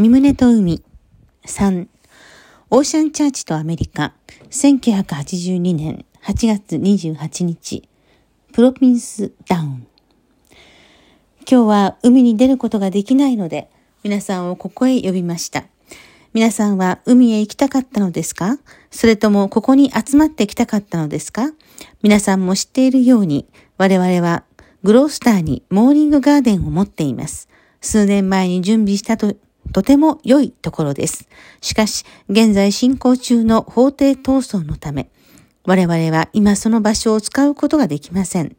三船と海。3、オーシャンチャーチとアメリカ、1982年8月28日、プロピンスダウン。今日は海に出ることができないので、皆さんをここへ呼びました。皆さんは海へ行きたかったのですか？それともここに集まってきたかったのですか？皆さんも知っているように、我々はグロースターにモーニングガーデンを持っています。数年前に準備したとても良いところです。しかし、現在進行中の法廷闘争のため、我々は今その場所を使うことができません。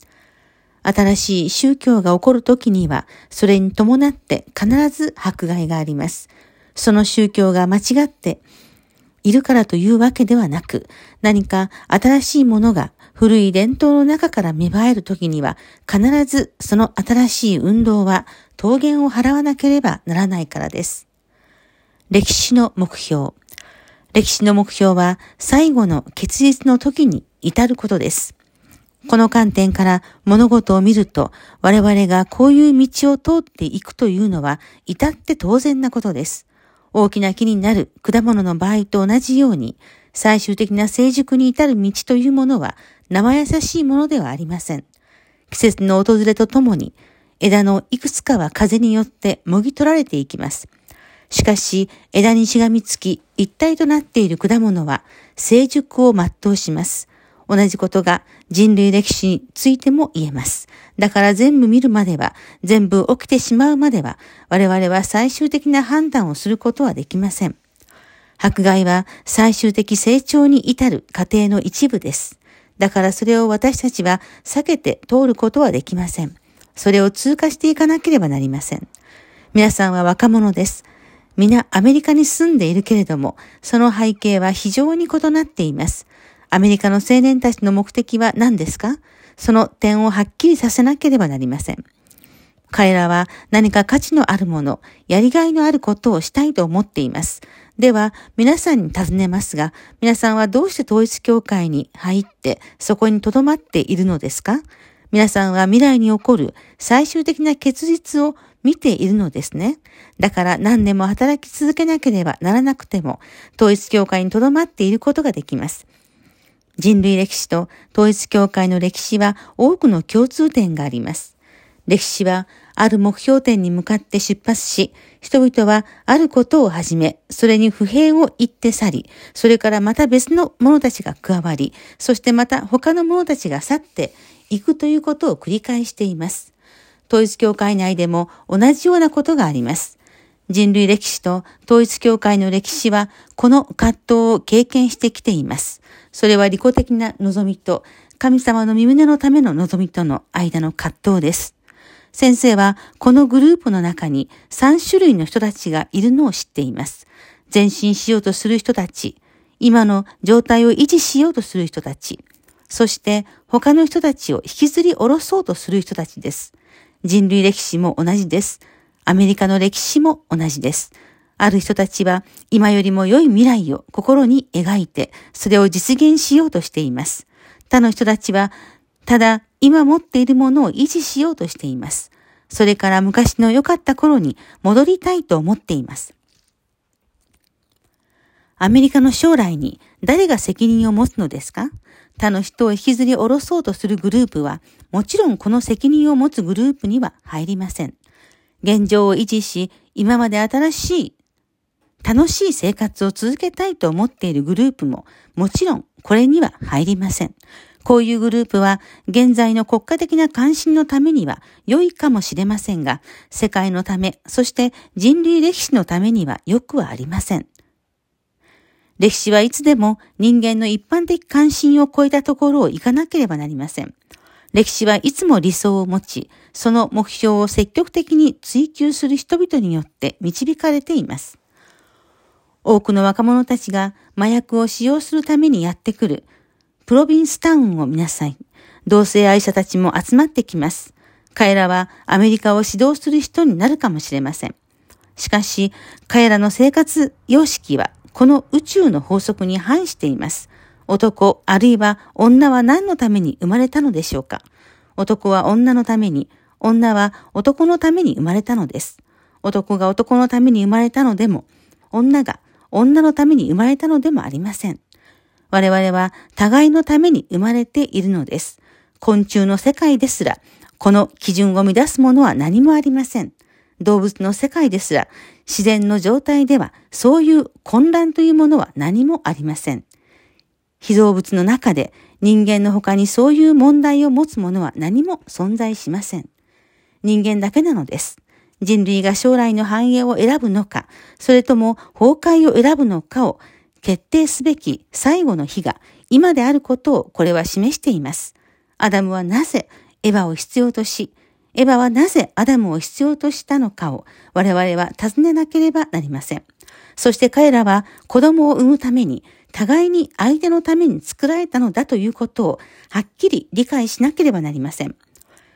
新しい宗教が起こるときには、それに伴って必ず迫害があります。その宗教が間違っているからというわけではなく、何か新しいものが古い伝統の中から芽生えるときには、必ずその新しい運動は当言を払わなければならないからです。歴史の目標。歴史の目標は最後の結実の時に至ることです。この観点から物事を見ると、我々がこういう道を通っていくというのは至って当然なことです。大きな木になる果物の場合と同じように、最終的な成熟に至る道というものは生優しいものではありません。季節の訪れとともに、枝のいくつかは風によってもぎ取られていきます。しかし、枝にしがみつき、一体となっている果物は成熟を全うします。同じことが人類歴史についても言えます。だから全部見るまでは、全部起きてしまうまでは、我々は最終的な判断をすることはできません。迫害は最終的成長に至る過程の一部です。だからそれを私たちは避けて通ることはできません。それを通過していかなければなりません。皆さんは若者です。皆アメリカに住んでいるけれども、その背景は非常に異なっています。アメリカの青年たちの目的は何ですか？その点をはっきりさせなければなりません。彼らは何か価値のあるもの、やりがいのあることをしたいと思っています。では、皆さんに尋ねますが、皆さんはどうして統一教会に入って、そこに留まっているのですか？皆さんは未来に起こる最終的な結実を見ているのですね。だから何年も働き続けなければならなくても、統一教会に留まっていることができます。人類歴史と統一教会の歴史は多くの共通点があります。歴史はある目標点に向かって出発し、人々はあることを始め、それに不平を言って去り、それからまた別の者たちが加わり、そしてまた他の者たちが去っていくということを繰り返しています。統一教会内でも同じようなことがあります。人類歴史と統一教会の歴史はこの葛藤を経験してきています。それは利己的な望みと神様の御胸のための望みとの間の葛藤です。先生はこのグループの中に3種類の人たちがいるのを知っています。前進しようとする人たち、今の状態を維持しようとする人たち、そして他の人たちを引きずり下ろそうとする人たちです。人類歴史も同じです。アメリカの歴史も同じです。ある人たちは今よりも良い未来を心に描いて、それを実現しようとしています。他の人たちはただ今持っているものを維持しようとしています。それから昔の良かった頃に戻りたいと思っています。アメリカの将来に誰が責任を持つのですか？他の人を引きずり下ろそうとするグループは、もちろんこの責任を持つグループには入りません。現状を維持し、今まで新しい、楽しい生活を続けたいと思っているグループも、もちろんこれには入りません。こういうグループは、現在の国家的な関心のためには良いかもしれませんが、世界のため、そして人類歴史のためには良くはありません。歴史はいつでも人間の一般的関心を超えたところを行かなければなりません。歴史はいつも理想を持ち、その目標を積極的に追求する人々によって導かれています。多くの若者たちが麻薬を使用するためにやってくるプロビンスタウンを見なさい。同性愛者たちも集まってきます。彼らはアメリカを指導する人になるかもしれません。しかし、彼らの生活様式はこの宇宙の法則に反しています。男あるいは女は何のために生まれたのでしょうか？男は女のために、女は男のために生まれたのです。男が男のために生まれたのでも、女が女のために生まれたのでもありません。我々は互いのために生まれているのです。昆虫の世界ですら、この基準を乱すものは何もありません。動物の世界ですら、自然の状態ではそういう混乱というものは何もありません。非造物の中で人間の他にそういう問題を持つものは何も存在しません。人間だけなのです。人類が将来の繁栄を選ぶのか、それとも崩壊を選ぶのかを決定すべき最後の日が今であることをこれは示しています。アダムはなぜエヴァを必要とし、エヴァはなぜアダムを必要としたのかを我々は尋ねなければなりません。そして彼らは子供を産むために、互いに相手のために作られたのだということをはっきり理解しなければなりません。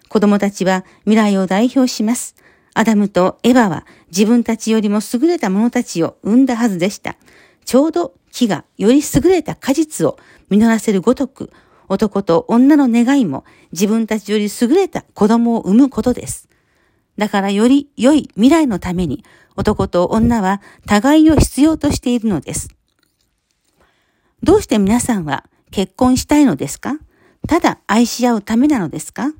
子供たちは未来を代表します。アダムとエヴァは自分たちよりも優れた者たちを産んだはずでした。ちょうど木がより優れた果実を実らせるごとく、男と女の願いも自分たちより優れた子供を産むことです。だからより良い未来のために男と女は互いを必要としているのです。どうして皆さんは結婚したいのですか？ただ愛し合うためなのですか？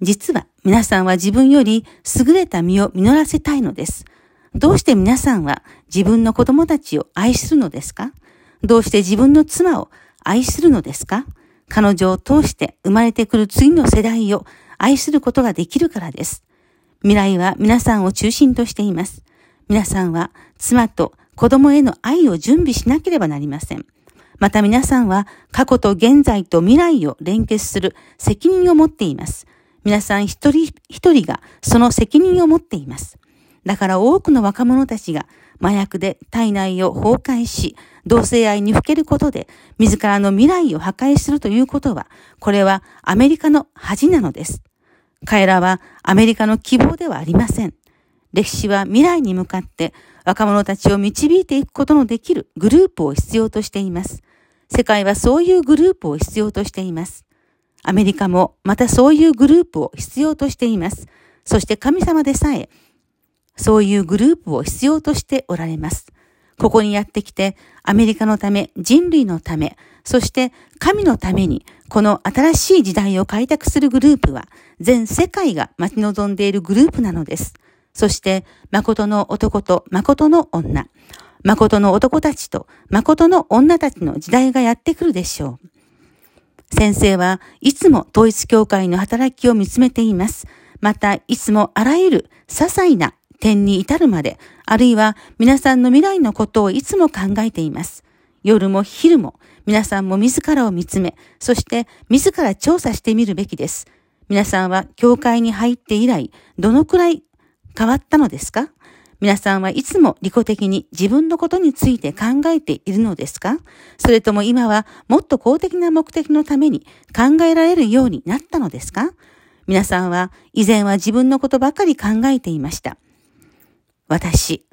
実は皆さんは自分より優れた実を実らせたいのです。どうして皆さんは自分の子供たちを愛するのですか？どうして自分の妻を愛するのですか？彼女を通して生まれてくる次の世代を愛することができるからです。未来は皆さんを中心としています。皆さんは妻と子供への愛を準備しなければなりません。また皆さんは過去と現在と未来を連結する責任を持っています。皆さん一人一人がその責任を持っています。だから多くの若者たちが麻薬で体内を崩壊し、同性愛にふけることで自らの未来を破壊するということは、これはアメリカの恥なのです。彼らはアメリカの希望ではありません。歴史は未来に向かって若者たちを導いていくことのできるグループを必要としています。世界はそういうグループを必要としています。アメリカもまたそういうグループを必要としています。そして神様でさえそういうグループを必要としておられます。ここにやってきてアメリカのため、人類のため、そして神のためにこの新しい時代を開拓するグループは全世界が待ち望んでいるグループなのです。そして誠の男と誠の女、誠の男たちと誠の女たちの時代がやってくるでしょう。先生はいつも統一教会の働きを見つめています。またいつもあらゆる些細な点に至るまで、あるいは皆さんの未来のことをいつも考えています。夜も昼も皆さんも自らを見つめ、そして自ら調査してみるべきです。皆さんは教会に入って以来どのくらい変わったのですか？皆さんはいつも利己的に自分のことについて考えているのですか？それとも今はもっと公的な目的のために考えられるようになったのですか？皆さんは以前は自分のことばかり考えていました。私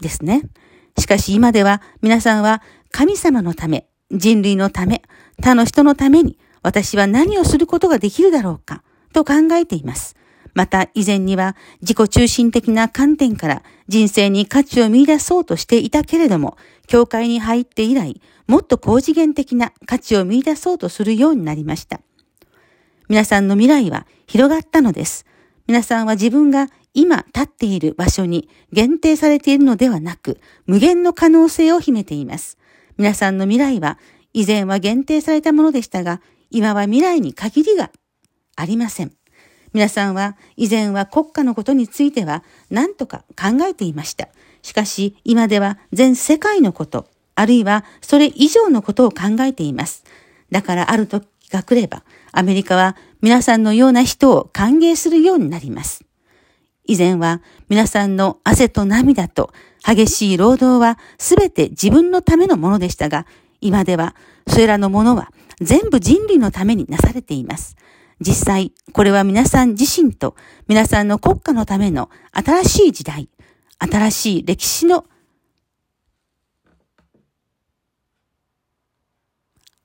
ですね。しかし今では皆さんは神様のため、人類のため、他の人のために私は何をすることができるだろうかと考えています。また以前には自己中心的な観点から人生に価値を見出そうとしていたけれども、教会に入って以来、もっと高次元的な価値を見出そうとするようになりました。皆さんの未来は広がったのです。皆さんは自分が今立っている場所に限定されているのではなく、無限の可能性を秘めています。皆さんの未来は以前は限定されたものでしたが、今は未来に限りがありません。皆さんは以前は国家のことについては何とか考えていました。しかし今では全世界のこと、あるいはそれ以上のことを考えています。だからある時が来ればアメリカは皆さんのような人を歓迎するようになります。以前は皆さんの汗と涙と激しい労働はすべて自分のためのものでしたが、今ではそれらのものは全部人類のためになされています。実際、これは皆さん自身と皆さんの国家のための新しい時代、新しい歴史の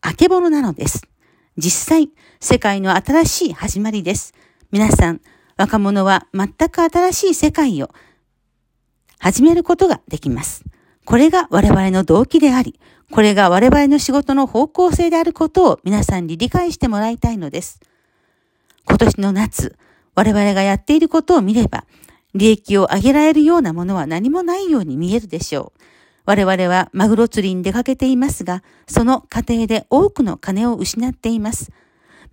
あけぼのなのです。実際、世界の新しい始まりです。皆さん、若者は全く新しい世界を始めることができます。これが我々の動機であり、これが我々の仕事の方向性であることを皆さんに理解してもらいたいのです。今年の夏、我々がやっていることを見れば、利益を上げられるようなものは何もないように見えるでしょう。我々はマグロ釣りに出かけていますが、その過程で多くの金を失っています。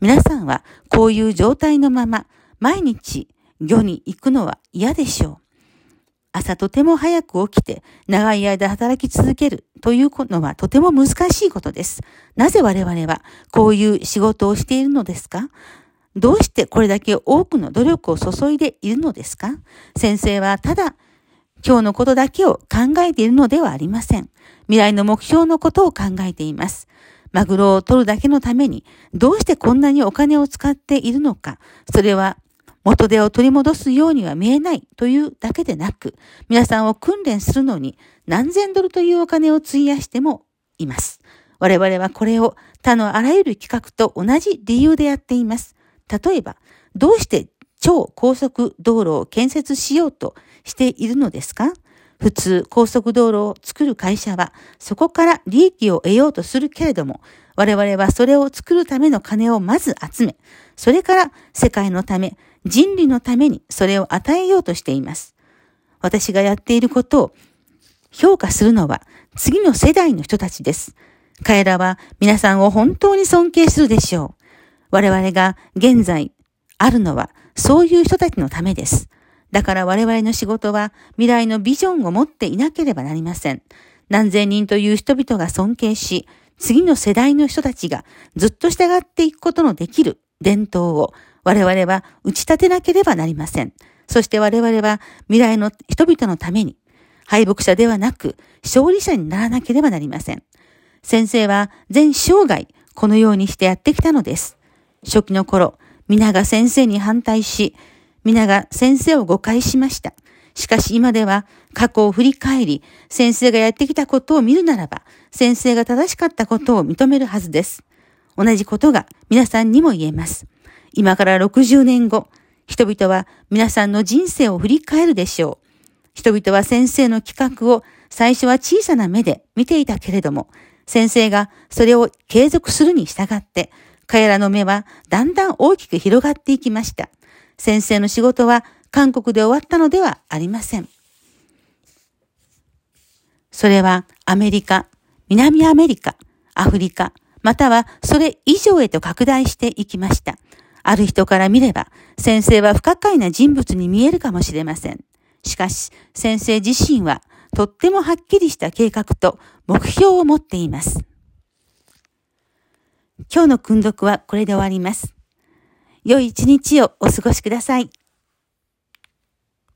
皆さんはこういう状態のまま、毎日漁に行くのは嫌でしょう。朝とても早く起きて長い間働き続けるというのはとても難しいことです。なぜ我々はこういう仕事をしているのですか？どうしてこれだけ多くの努力を注いでいるのですか？先生はただ今日のことだけを考えているのではありません。未来の目標のことを考えています。マグロを取るだけのためにどうしてこんなにお金を使っているのか、それは元手を取り戻すようには見えないというだけでなく、皆さんを訓練するのに何千ドルというお金を費やしてもいます。我々はこれを他のあらゆる企画と同じ理由でやっています。例えば、どうして超高速道路を建設しようとしているのですか？普通、高速道路を作る会社は、そこから利益を得ようとするけれども、我々はそれを作るための金をまず集め、それから世界のため、人類のためにそれを与えようとしています。私がやっていることを評価するのは、次の世代の人たちです。彼らは皆さんを本当に尊敬するでしょう。我々が現在あるのはそういう人たちのためです。だから我々の仕事は未来のビジョンを持っていなければなりません。何千人という人々が尊敬し、次の世代の人たちがずっと従っていくことのできる伝統を我々は打ち立てなければなりません。そして我々は未来の人々のために敗北者ではなく勝利者にならなければなりません。先生は全生涯このようにしてやってきたのです。初期の頃、皆が先生に反対し、皆が先生を誤解しました。しかし今では過去を振り返り、先生がやってきたことを見るならば、先生が正しかったことを認めるはずです。同じことが皆さんにも言えます。今から60年後、人々は皆さんの人生を振り返るでしょう。人々は先生の企画を最初は小さな目で見ていたけれども、先生がそれを継続するに従って、彼らの目はだんだん大きく広がっていきました。先生の仕事は韓国で終わったのではありません。それはアメリカ、南アメリカ、アフリカ、またはそれ以上へと拡大していきました。ある人から見れば、先生は不可解な人物に見えるかもしれません。しかし、先生自身はとってもはっきりした計画と目標を持っています。今日の訓読はこれで終わります。良い一日をお過ごしください。